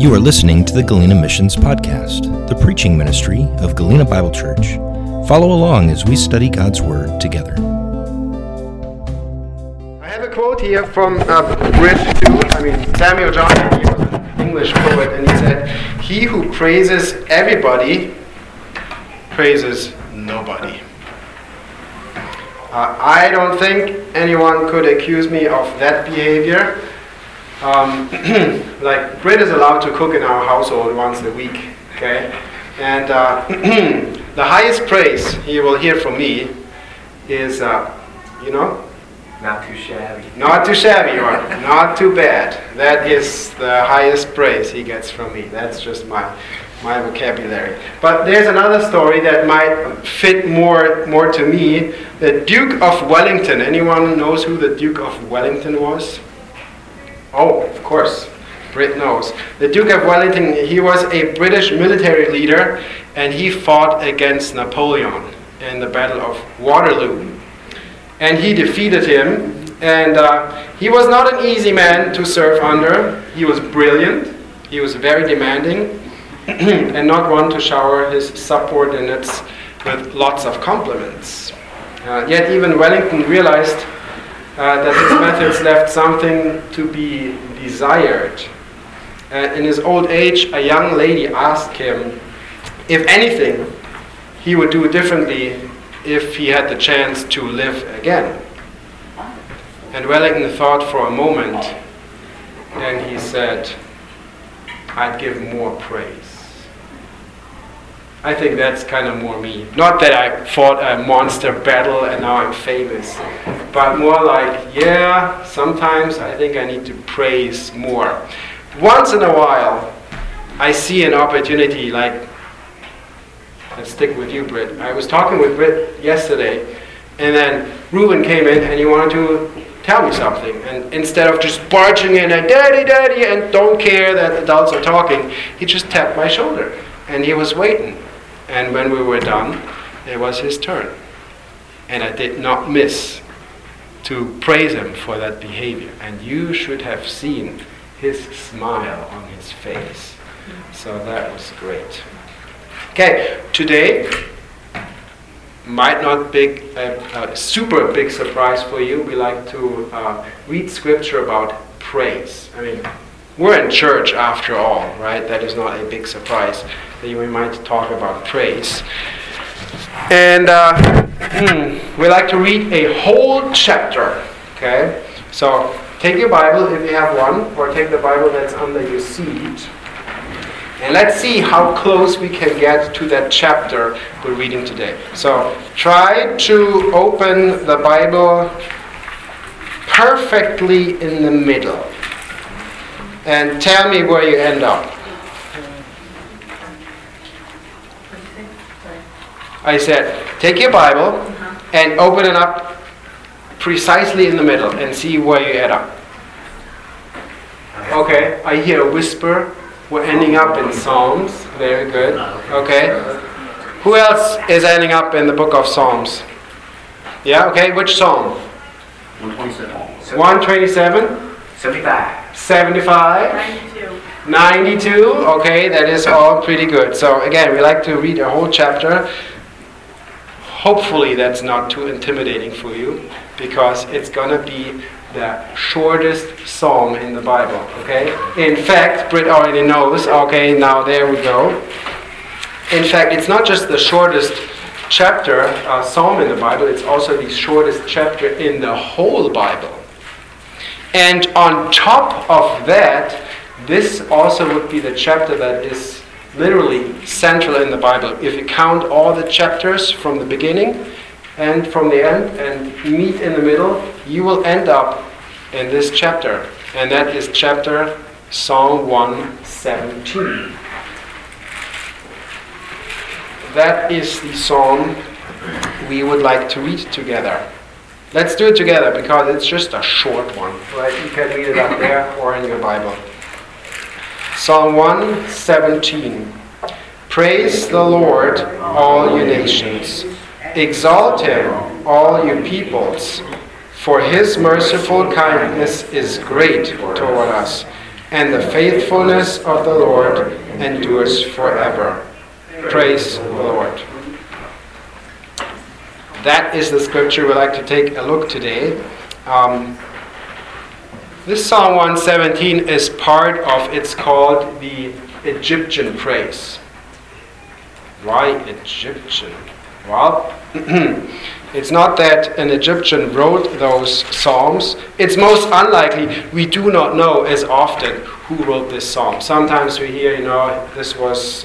You are listening to the Galena Missions Podcast, the preaching ministry of Galena Bible Church. Follow along as we study God's Word together. I have a quote here from Samuel Johnson. He was an English poet, and he said, "He who praises everybody praises nobody." I don't think anyone could accuse me of that behavior. Like, Brit is allowed to cook in our household once a week, okay? And the highest praise you will hear from me is, not too shabby. Not too shabby, or not too bad. That is the highest praise he gets from me. That's just my vocabulary. But there's another story that might fit more to me. The Duke of Wellington. Anyone knows who the Duke of Wellington was? Oh, of course, Brit knows. The Duke of Wellington, he was a British military leader, and he fought against Napoleon in the Battle of Waterloo. And he defeated him, and he was not an easy man to serve under. He was brilliant, he was very demanding, and not one to shower his subordinates with lots of compliments. Yet even Wellington realized that his methods left something to be desired. In his old age, a young lady asked him if anything he would do differently if he had the chance to live again. And Wellington thought for a moment, and he said, "I'd give more praise." I think that's kind of more me. Not that I fought a monster battle and now I'm famous, but more like, yeah, sometimes I think I need to praise more. Once in a while, I see an opportunity, like, let's stick with you, Britt. I was talking with Britt yesterday, and then Reuben came in and he wanted to tell me something. And instead of just barging in and, daddy, and don't care that adults are talking, he just tapped my shoulder. And he was waiting. And when we were done, it was his turn. And I did not miss to praise him for that behavior. And you should have seen his smile on his face. So that was great. Okay, today might not be a super big surprise for you. We like to read scripture about praise. I mean, we're in church after all, right? That is not a big surprise that we might talk about praise. And we like to read a whole chapter, okay? So take your Bible if you have one, or take the Bible that's under your seat. And let's see how close we can get to that chapter we're reading today. So try to open the Bible perfectly in the middle. And tell me where you end up. I said, take your Bible and open it up precisely in the middle and see where you end up. Okay, I hear a whisper. We're ending up in Psalms. Very good. Okay. Who else is ending up in the book of Psalms? Yeah, okay. Which Psalm? 127. 127? 75? 92. Okay, that is all pretty good. So again, we like to read a whole chapter. Hopefully that's not too intimidating for you, because it's going to be the shortest psalm in the Bible, okay? In fact, Britt already knows, okay, now there we go. In fact, it's not just the shortest chapter, psalm in the Bible, it's also the shortest chapter in the whole Bible. And on top of that, this also would be the chapter that is literally central in the Bible. If you count all the chapters from the beginning and from the end and meet in the middle, you will end up in this chapter. And that is chapter Psalm 117. That is the psalm we would like to read together. Let's do it together because it's just a short one. Right? You can read it up there or in your Bible. Psalm 117. Praise the Lord, all you nations. Exalt him, all you peoples. For his merciful kindness is great toward us, and the faithfulness of the Lord endures forever. Praise the Lord. That is the scripture we'd like to take a look today. This Psalm 117 is part of, it's called the Egyptian praise. Why Egyptian? Well, it's not that an Egyptian wrote those psalms. It's most unlikely. We do not know as often who wrote this psalm. Sometimes we hear, this was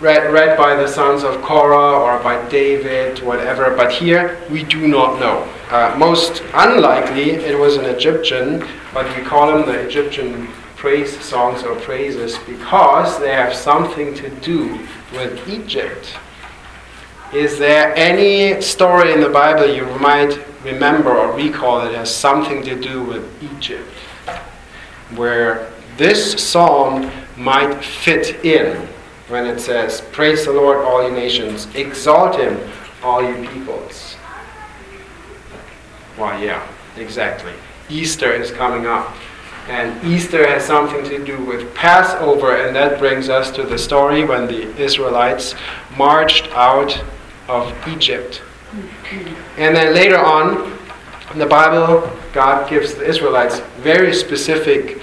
read by the sons of Korah or by David, whatever. But here, we do not know. Most unlikely, it was an Egyptian, but we call them the Egyptian praise songs or praises because they have something to do with Egypt. Is there any story in the Bible you might remember or recall that has something to do with Egypt, where this psalm might fit in when it says, "Praise the Lord, all you nations, exalt him, all you peoples"? Well, yeah, exactly. Easter is coming up. And Easter has something to do with Passover, and that brings us to the story when the Israelites marched out of Egypt. And then later on, in the Bible, God gives the Israelites a very specific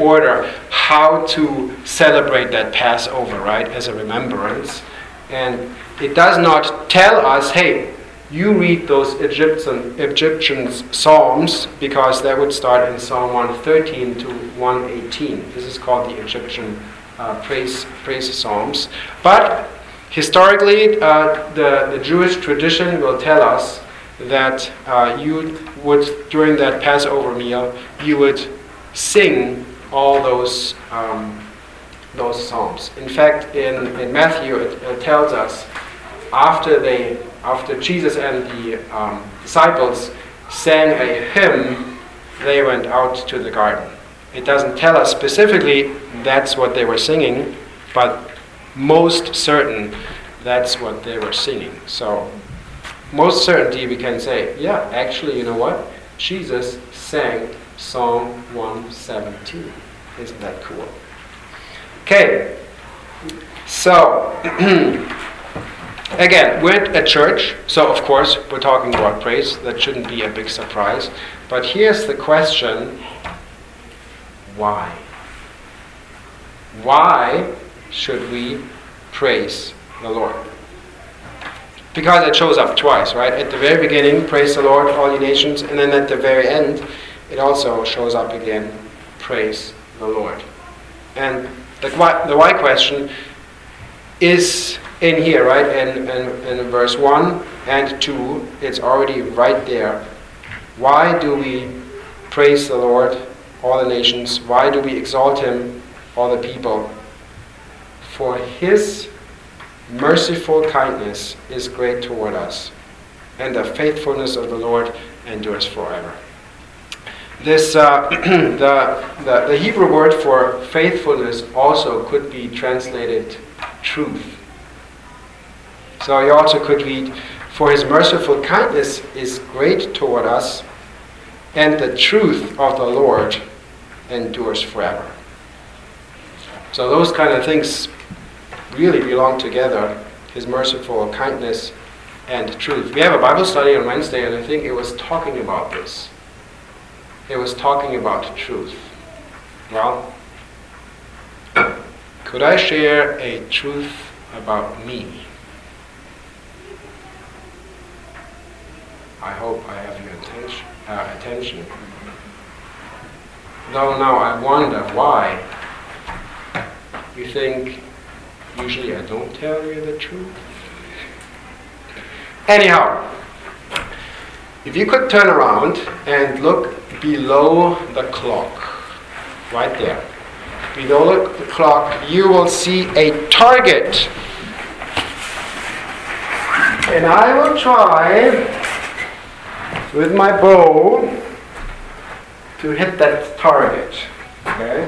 order how to celebrate that Passover, right, as a remembrance. And it does not tell us, hey, you read those Egyptian psalms, because that would start in Psalm 113 to 118. This is called the Egyptian praise psalms. But historically, the Jewish tradition will tell us that you would, during that Passover meal, you would sing all those psalms. In fact, in Matthew, it tells us after Jesus and the disciples sang a hymn, they went out to the garden. It doesn't tell us specifically that's what they were singing, but most certain that's what they were singing. So, most certainty we can say, yeah, actually, you know what? Jesus sang Psalm 117. Isn't that cool? Okay, so again, we're at a church, so of course we're talking about praise. That shouldn't be a big surprise. But here's the question, why? Why should we praise the Lord? Because it shows up twice, right? At the very beginning, praise the Lord, all you nations, and then at the very end, it also shows up again, praise the Lord. And the why question is in here, right? In verse 1 and 2, it's already right there. Why do we praise the Lord, all the nations? Why do we exalt him, all the people? For his merciful kindness is great toward us, and the faithfulness of the Lord endures forever. This the Hebrew word for faithfulness also could be translated truth. So you also could read, for his merciful kindness is great toward us, and the truth of the Lord endures forever. So those kind of things really belong together, his merciful kindness and truth. We have a Bible study on Wednesday, and I think it was talking about this. It was talking about truth. Well, could I share a truth about me? I hope I have your attention. Though now I wonder why. You think, usually I don't tell you the truth? Anyhow, if you could turn around and look below the clock, right there. Below the clock, you will see a target. And I will try with my bow to hit that target. Okay?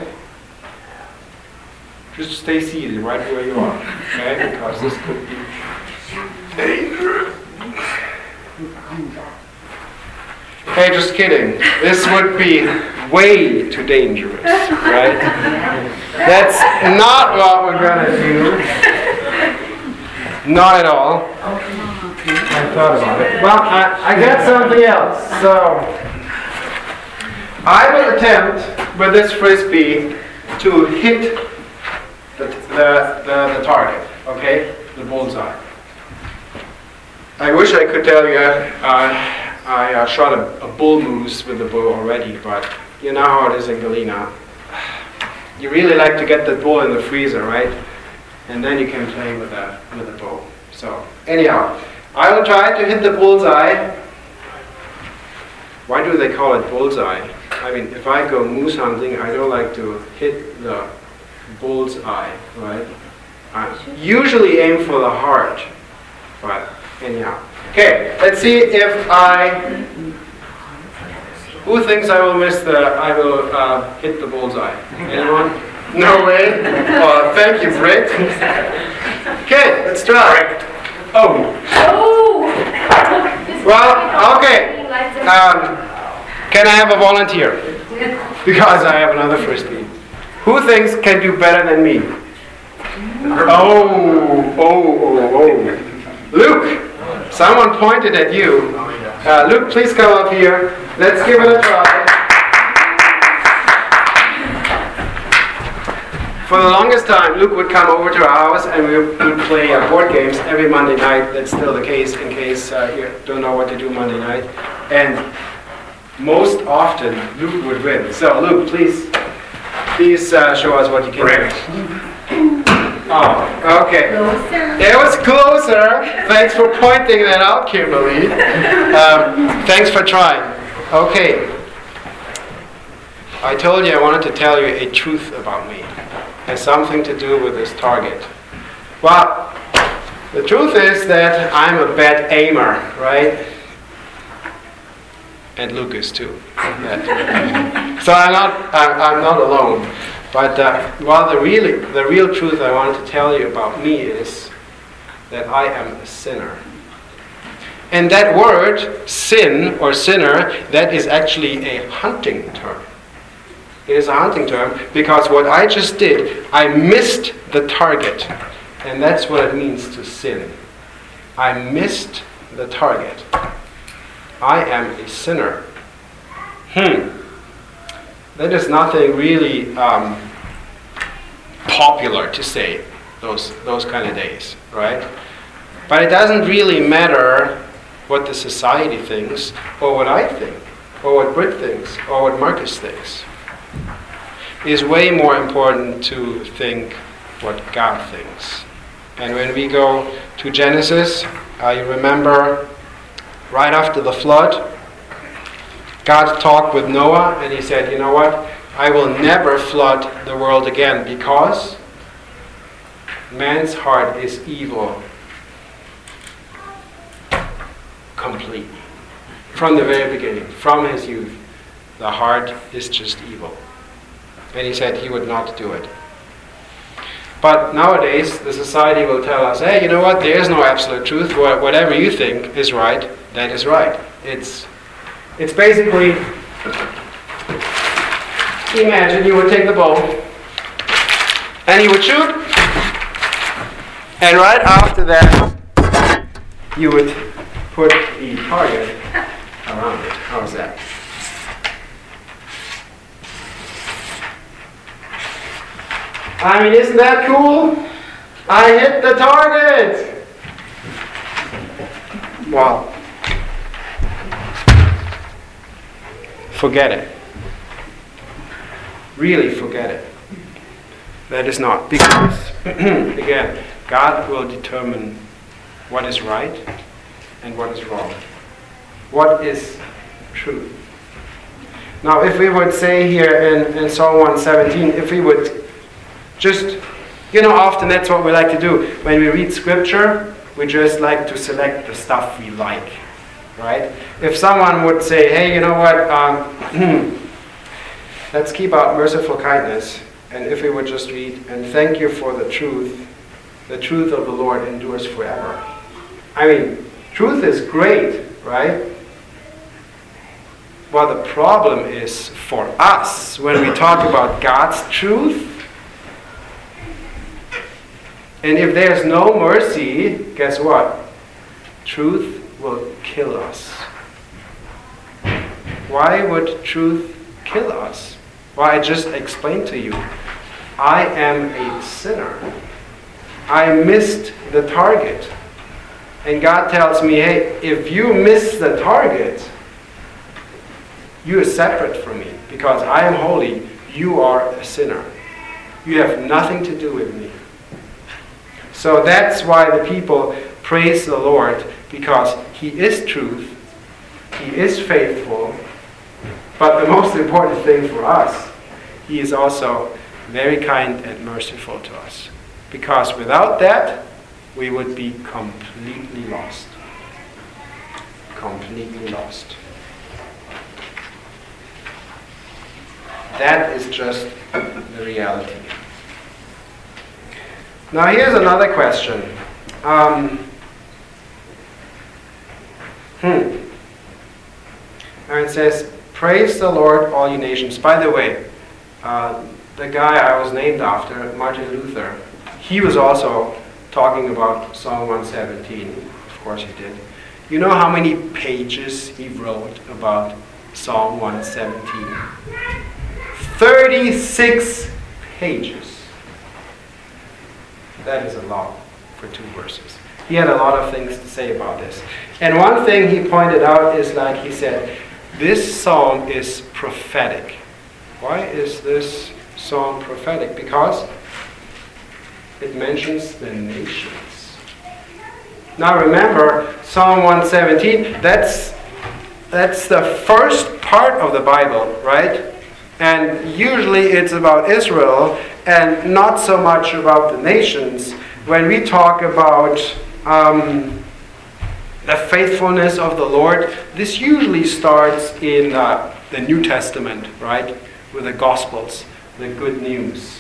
Just stay seated right where you are. Okay? Because this could be dangerous. Okay, just kidding. This would be way too dangerous, right? That's not what we're going to do. Not at all. I thought about it. Well, I got something else. So, I will attempt with this frisbee to hit the target, okay? The bullseye. I wish I could tell you I shot a bull moose with a bow already, but you know how it is in Galena. You really like to get the bull in the freezer, right? And then you can play with a bow. So, anyhow, I will try to hit the bullseye. Why do they call it bullseye? I mean, if I go moose hunting, I don't like to hit the bullseye, right? I usually aim for the heart, but anyhow. Okay, let's see if I. Who thinks I will hit the bullseye? Anyone? No way. Thank you, Britt. Okay, let's try. Oh. Well, okay. Can I have a volunteer? Because I have another frisbee. Who thinks can do better than me? Oh. Luke, someone pointed at you. Luke, please come up here. Let's give it a try. For the longest time, Luke would come over to our house and we would play board games every Monday night. That's still the case in case you don't know what to do Monday night. And most often, Luke would win. So, Luke, please show us what you can do. Oh, okay. Closer. It was closer. Thanks for pointing that out, Kimberly. Thanks for trying. Okay. I told you I wanted to tell you a truth about me. It has something to do with this target. Well, the truth is that I'm a bad aimer, right? And Lucas too. So I'm not alone. But the real truth I wanted to tell you about me is that I am a sinner. And that word, sin or sinner, that is actually a hunting term. It is a hunting term because what I just did, I missed the target. And that's what it means to sin. I missed the target. I am a sinner. That is nothing really popular to say those kind of days, right? But it doesn't really matter what the society thinks, or what I think, or what Britt thinks, or what Marcus thinks. It is way more important to think what God thinks. And when we go to Genesis, you remember right after the flood, God talked with Noah and he said, you know what? I will never flood the world again because man's heart is evil completely. From the very beginning, from his youth, the heart is just evil. And he said he would not do it. But nowadays, the society will tell us, hey, you know what? There is no absolute truth. Whatever you think is right, that is right. It's basically, imagine you would take the bow and you would shoot, and right after that you would put the target around it. How's that? I mean, isn't that cool? I hit the target! Wow. Forget it. Really forget it. That is not. Because, again, God will determine what is right and what is wrong. What is true. Now, if we would say here in Psalm 117, if we would just, often that's what we like to do. When we read scripture, we just like to select the stuff we like. Right? If someone would say, hey, you know what, let's keep out merciful kindness, and if we would just read, and thank you for the truth of the Lord endures forever. I mean, truth is great, right? what the problem is for us when we talk about God's truth. And if there's no mercy, guess what? Truth will kill us. Why would truth kill us? Well, I just explained to you. I am a sinner. I missed the target. And God tells me, hey, if you miss the target, you are separate from me. Because I am holy, you are a sinner. You have nothing to do with me. So that's why the people praise the Lord, because He is truth, He is faithful, but the most important thing for us, He is also very kind and merciful to us. Because without that, we would be completely lost. Completely lost. That is just the reality. Now here's another question. And it says, praise the Lord, all you nations. By the way, the guy I was named after, Martin Luther, he was also talking about Psalm 117. Of course he did. You know how many pages he wrote about Psalm 117? 36 pages. That is a lot for two verses. He had a lot of things to say about this. And one thing he pointed out is, like he said, this psalm is prophetic. Why is this psalm prophetic? Because it mentions the nations. Now remember, Psalm 117, that's the first part of the Bible, right? And usually it's about Israel and not so much about the nations. When we talk about the faithfulness of the Lord, this usually starts in the New Testament, right? With the Gospels, the Good News.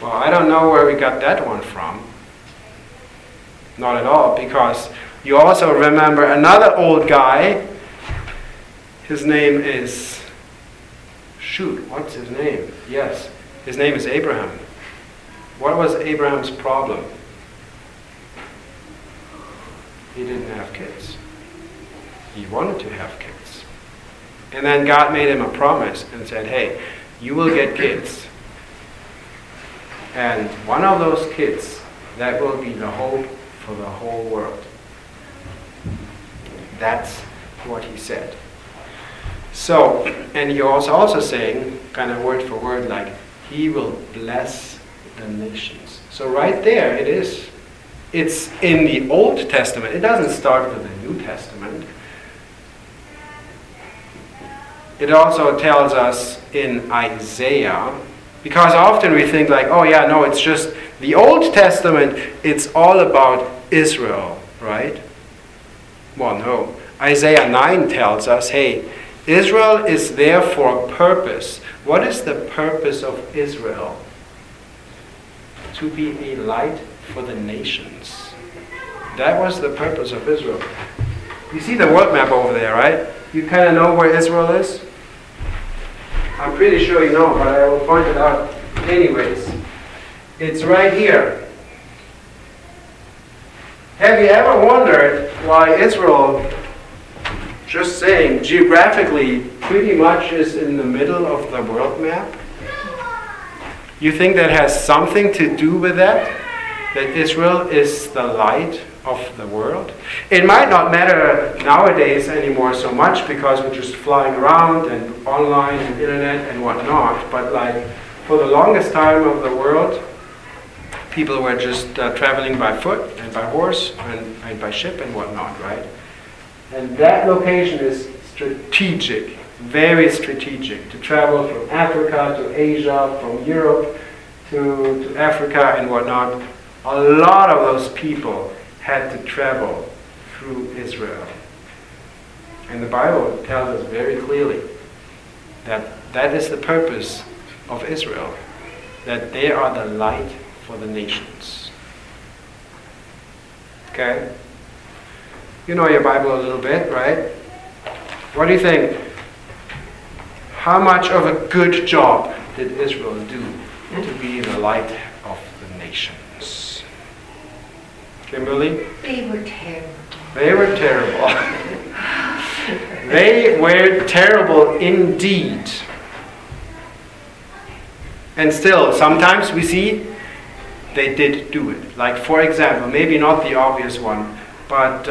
Well, I don't know where we got that one from. Not at all, because you also remember another old guy. His name is... what's his name? Yes, his name is Abraham. What was Abraham's problem? He didn't have kids. He wanted to have kids. And then God made him a promise and said, hey, you will get kids. And one of those kids, that will be the hope for the whole world. That's what he said. So, and he was also saying, kind of word for word, like, he will bless the nations. So right there it is. It's in the Old Testament. It doesn't start with the New Testament. It also tells us in Isaiah, because often we think like, oh yeah, no, it's just the Old Testament. It's all about Israel, right? Well, no. Isaiah 9 tells us, hey, Israel is there for a purpose. What is the purpose of Israel? To be a light for the nations. That was the purpose of Israel. You see the world map over there, right? You kind of know where Israel is? I'm pretty sure you know, but I will point it out anyways. It's right here. Have you ever wondered why Israel, just saying, geographically, pretty much is in the middle of the world map? You think that has something to do with that? That Israel is the light of the world? It might not matter nowadays anymore so much because we're just flying around and online and internet and whatnot, but like for the longest time of the world, people were just traveling by foot and by horse and by ship and whatnot, right? And that location is strategic, very strategic, to travel from Africa to Asia, from Europe to Africa and whatnot. A lot of those people had to travel through Israel. And the Bible tells us very clearly that that is the purpose of Israel, that they are the light for the nations. Okay? You know your Bible a little bit, right? What do you think? How much of a good job did Israel do to be the light of the nations? Kimberly? They were terrible. They were terrible. They were terrible indeed. And still, sometimes we see they did do it. Like, for example, maybe not the obvious one, but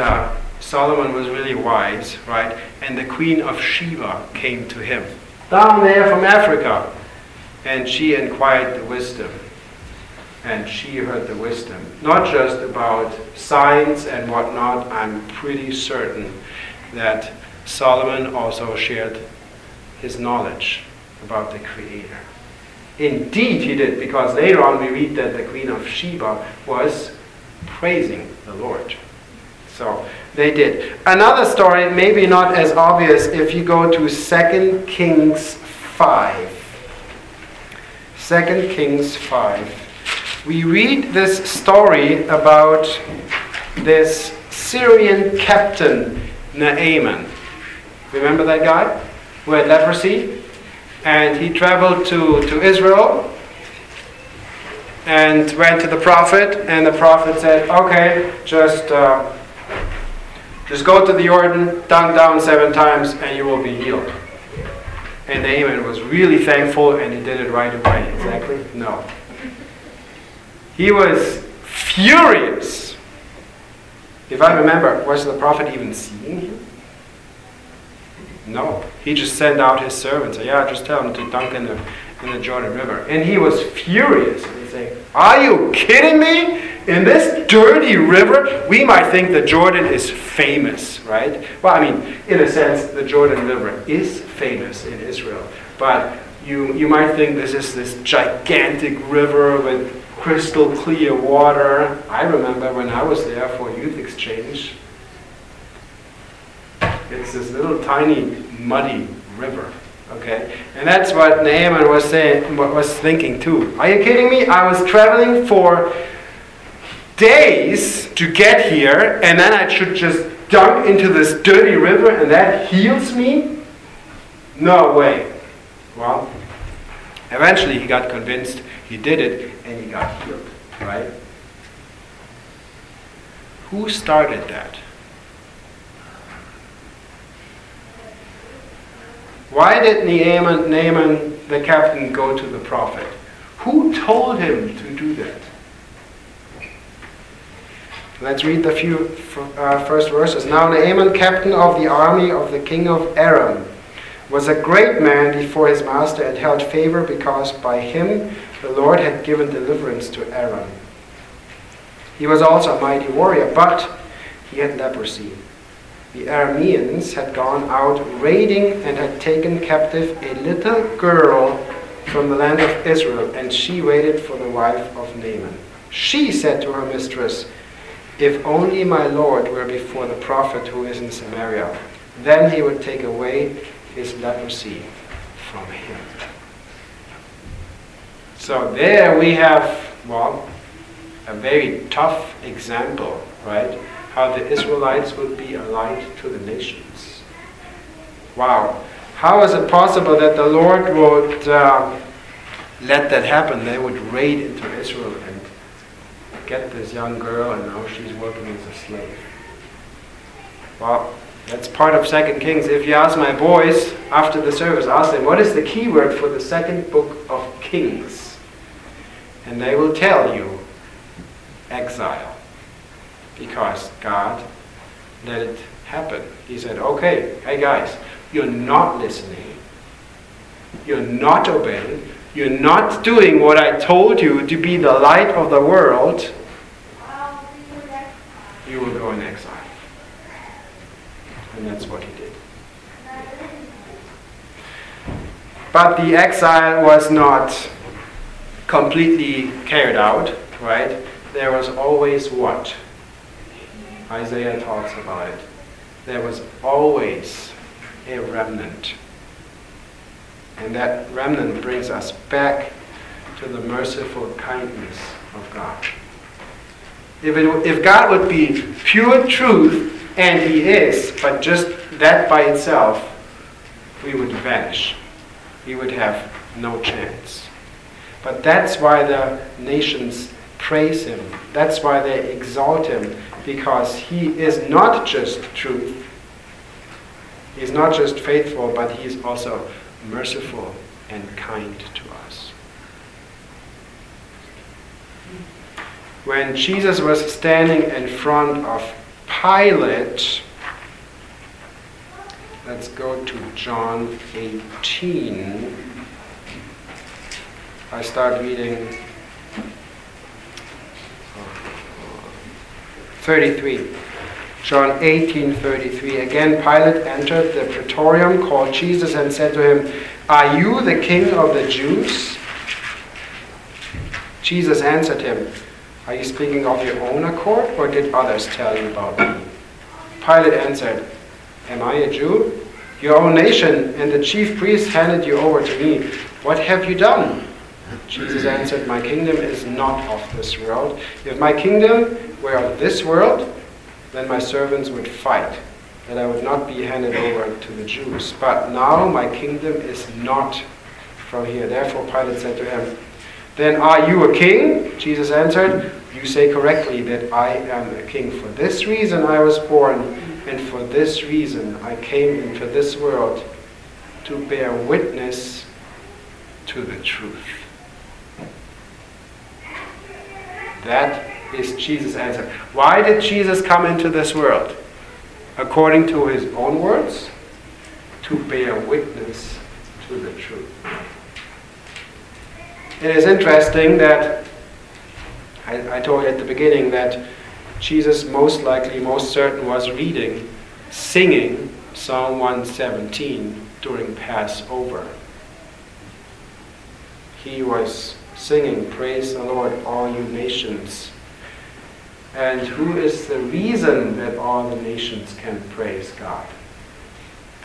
Solomon was really wise, right? And the Queen of Sheba came to him, down there from Africa. And she inquired the wisdom. And she heard the wisdom. Not just about signs and whatnot. I'm pretty certain that Solomon also shared his knowledge about the Creator. Indeed he did, because later on we read that the Queen of Sheba was praising the Lord. So they did. Another story, maybe not as obvious, if you go to 2 Kings 5. 2 Kings 5. We read this story about this Syrian captain, Naaman. Remember that guy who had leprosy? And he traveled to Israel and went to the prophet, and the prophet said, okay, just go to the Jordan, dunk down 7 times, and you will be healed. And Naaman was really thankful, and he did it right away. Exactly? No. He was furious. If I remember, was the prophet even seeing him? No. He just sent out his servants. Yeah, just tell him to dunk in the Jordan River. And he was furious. He's saying, are you kidding me? In this dirty river? We might think the Jordan is famous, right? Well, I mean, in a sense, the Jordan River is famous in Israel. But you might think this is this gigantic river with crystal clear water. I remember when I was there for youth exchange. It's this little tiny muddy river, okay? And that's what Naaman was saying, was thinking too. Are you kidding me? I was traveling for days to get here, and then I should just dunk into this dirty river and that heals me? No way. Well, eventually he got convinced, he did it, and he got healed, right? Who started that? Why did Naaman, the captain, go to the prophet? Who told him to do that? Let's read the few first verses. Now Naaman, captain of the army of the king of Aram, was a great man before his master and held favor because by him the Lord had given deliverance to Aram. He was also a mighty warrior, but he had leprosy. The Arameans had gone out raiding and had taken captive a little girl from the land of Israel, and she waited for the wife of Naaman. She said to her mistress, if only my Lord were before the prophet who is in Samaria, then he would take away his leprosy from him. So there we have, well, a very tough example, right? How the Israelites would be a light to the nations. Wow. How is it possible that the Lord would let that happen? They would raid into Israel and get this young girl, and now she's working as a slave. Well, that's part of 2 Kings. If you ask my boys after the service, ask them, what is the key word for the second book of Kings? And they will tell you, exile. Because God let it happen. He said, okay, hey guys, you're not listening. You're not obeying. You're not doing what I told you to be the light of the world. You will go in exile. And that's what he did. But the exile was not completely carried out, right? There was always what? Isaiah talks about it. There was always a remnant. And that remnant brings us back to the merciful kindness of God. If God would be pure truth, and he is, but just that by itself, we would vanish. We would have no chance. But that's why the nations praise him. That's why they exalt him, because he is not just truth. He is not just faithful, but he is also merciful and kind to us. When Jesus was standing in front of Pilate, let's go to John 18. I start reading 33. John 18:33. Again, Pilate entered the praetorium, called Jesus, and said to him, "Are you the king of the Jews?" Jesus answered him, "Are you speaking of your own accord, or did others tell you about me?" Pilate answered, "Am I a Jew? Your own nation and the chief priests handed you over to me. What have you done?" Jesus answered, "My kingdom is not of this world. If my kingdom were of this world, then my servants would fight, that I would not be handed over to the Jews. But now my kingdom is not from here." Therefore Pilate said to him, "Then are you a king?" Jesus answered, "You say correctly that I am a king. For this reason I was born, and for this reason I came into this world, to bear witness to the truth." That is Jesus' answer. Why did Jesus come into this world? According to his own words, to bear witness to the truth. It is interesting that, I told you at the beginning, that Jesus most likely, most certain, was reading, singing Psalm 117 during Passover. He was singing, "Praise the Lord, all you nations." And who is the reason that all the nations can praise God?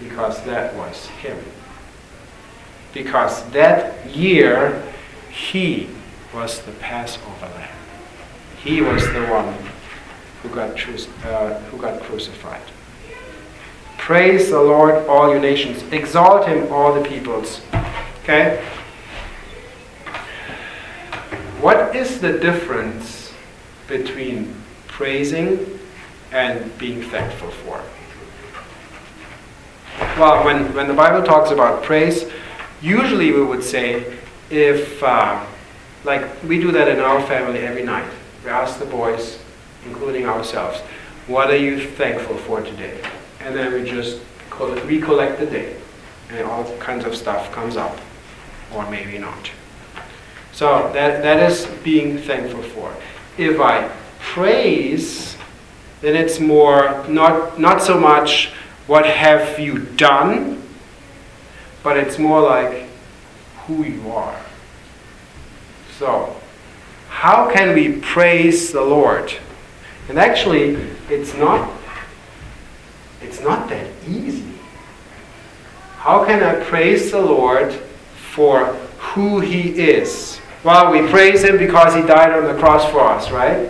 Because that was him. Because that year, he was the Passover lamb. He was the one who got crucified. Praise the Lord, all you nations. Exalt him, all the peoples. Okay? What is the difference between praising and being thankful for? Well, when the Bible talks about praise, usually we would say, if we do that in our family every night. We ask the boys, including ourselves, "What are you thankful for today?" And then we just recollect the day, and all kinds of stuff comes up, or maybe not. So that is being thankful for. If I praise, then it's more not so much what have you done, but it's more like who you are. So how can we praise the Lord? And actually, it's not that easy. How can I praise the Lord for who he is? Well, we praise him because he died on the cross for us, right?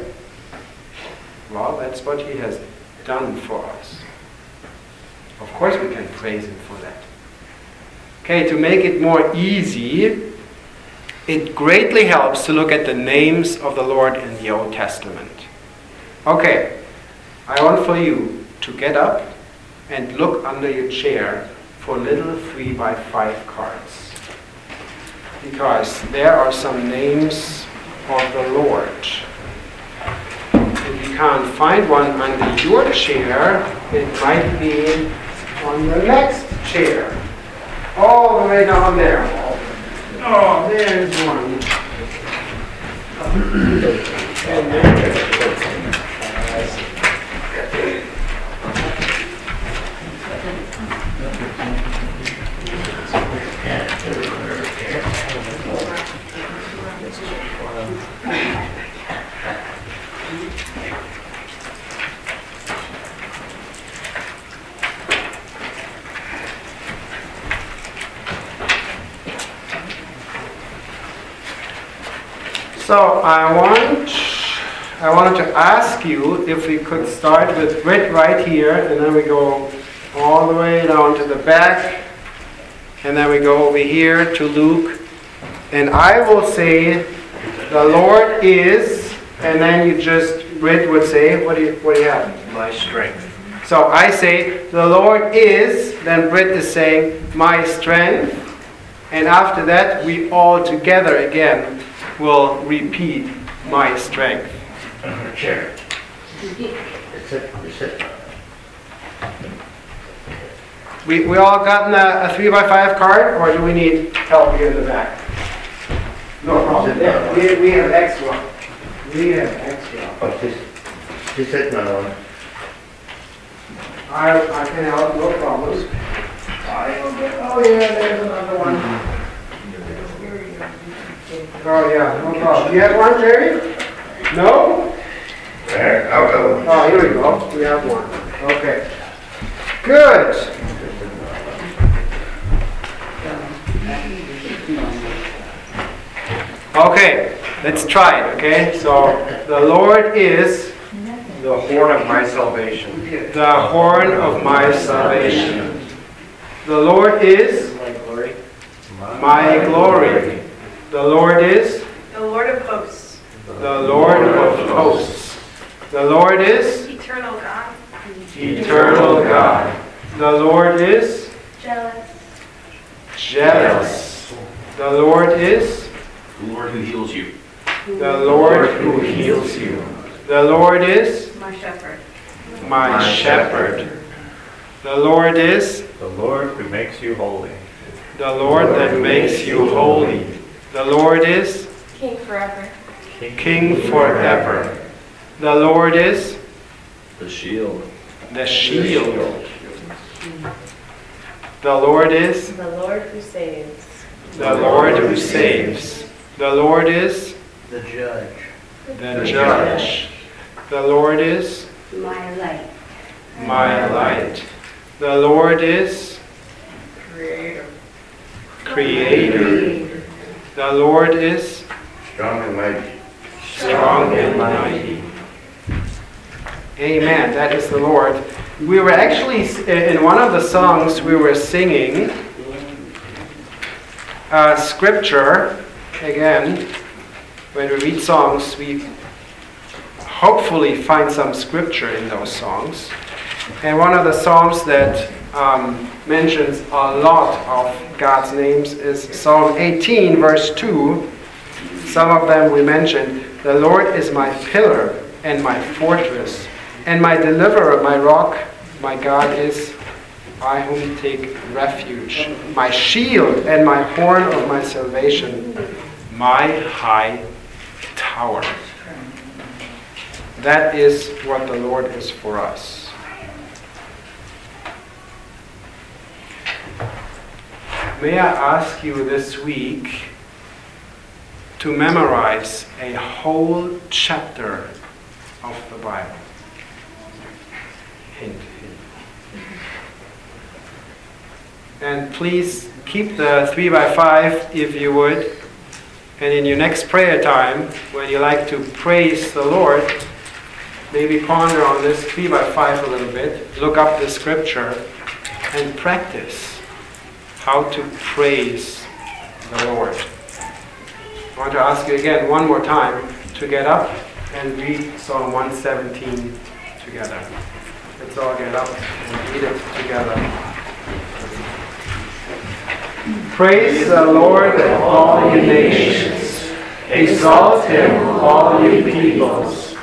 Well, that's what he has done for us. Of course we can praise him for that. Okay, to make it more easy, it greatly helps to look at the names of the Lord in the Old Testament. Okay, I want for you to get up and look under your chair for little 3x5 cards. Because there are some names of the Lord. If you can't find one under your chair, it might be on the next chair. All the way down there. Oh, there's one. And So I want I wanted to ask you if we could start with Brit right here, and then we go all the way down to the back, and then we go over here to Luke, and I will say, the Lord is, and then you just, Brit would say, what do you have? My strength. So I say, the Lord is, then Brit is saying, my strength, and after that, we all together again will repeat my strength. Chair. That's it. We all gotten a 3x5 card, or do we need help here in the back? No problem. Yeah, we have extra. Oh, she said no one. I can help, no problems. Oh yeah, there's another one. Oh yeah, no problem. You have one, Jerry? No? There, I'll go. Oh, here we go. We have one. Okay. Good. Okay, let's try it, okay? So, the Lord is the horn of my salvation. The horn of my salvation. The Lord is my glory. The Lord is the Lord of hosts. The Lord of hosts. The Lord is eternal God. Eternal God. The Lord is jealous. The Lord is the Lord who heals you. The Lord who heals you. The Lord is my shepherd. My shepherd. The Lord is the Lord who makes you holy. The Lord that makes you holy. The Lord is King forever. King forever. The Lord is the shield. The shield. The Lord is the Lord who saves. The Lord who saves. The Lord is the judge. The judge. The Lord is my light. My light. The Lord is Creator. The Lord is strong and mighty. Strong and mighty. Amen. That is the Lord. We were actually, in one of the songs, we were singing scripture. Again, when we read songs, we hopefully find some scripture in those songs. And one of the psalms that mentions a lot of God's names is Psalm 18, verse 2. Some of them we mentioned. The Lord is my pillar and my fortress, and my deliverer, my rock, my God is I whom take refuge, my shield and my horn of my salvation, my high tower. That is what the Lord is for us. May I ask you this week to memorize a whole chapter of the Bible? Hint, hint. And please keep the 3x5 if you would. And in your next prayer time, when you like to praise the Lord, maybe ponder on this 3x5 a little bit. Look up the scripture and practice how to praise the Lord. I want to ask you again one more time to get up and read Psalm 117 together. Let's all get up and read it together. Praise the Lord, all you nations. Exalt him, all you peoples.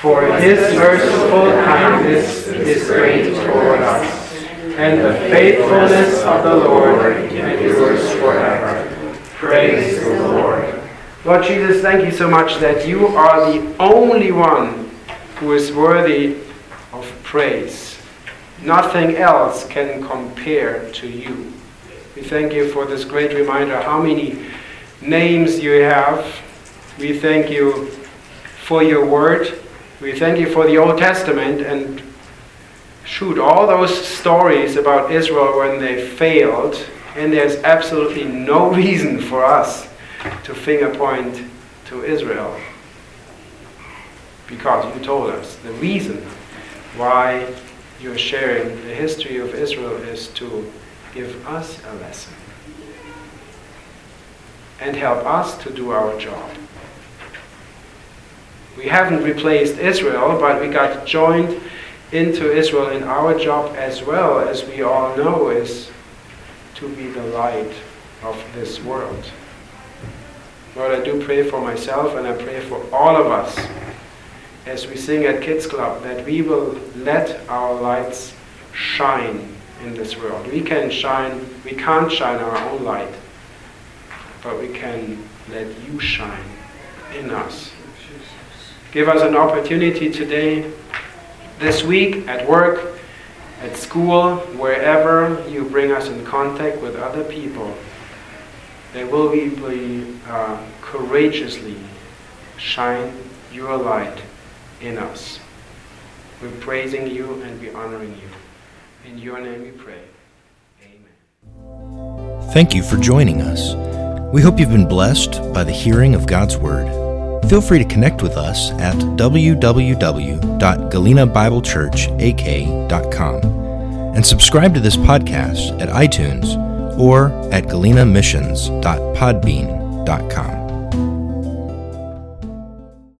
For his merciful kindness is great toward us. And the faithfulness of the Lord endures forever. Praise the Lord. Lord Jesus, thank you so much that you are the only one who is worthy of praise. Nothing else can compare to you. We thank you for this great reminder how many names you have. We thank you for your word. We thank you for the Old Testament and all those stories about Israel when they failed, and there's absolutely no reason for us to finger point to Israel. because you told us the reason why you're sharing the history of Israel is to give us a lesson and help us to do our job. We haven't replaced Israel, but we got joined into Israel, and our job as well, as we all know, is to be the light of this world. Lord, I do pray for myself, and I pray for all of us as we sing at Kids Club, that we will let our lights shine in this world. We can't shine our own light, but we can let you shine in us. Give us an opportunity today, this week, at work, at school, wherever you bring us in contact with other people, that will we courageously shine your light in us. We're praising you and we're honoring you. In your name we pray. Amen. Thank you for joining us. We hope you've been blessed by the hearing of God's Word. Feel free to connect with us at www.galenabiblechurchak.com and subscribe to this podcast at iTunes or at galenamissions.podbean.com.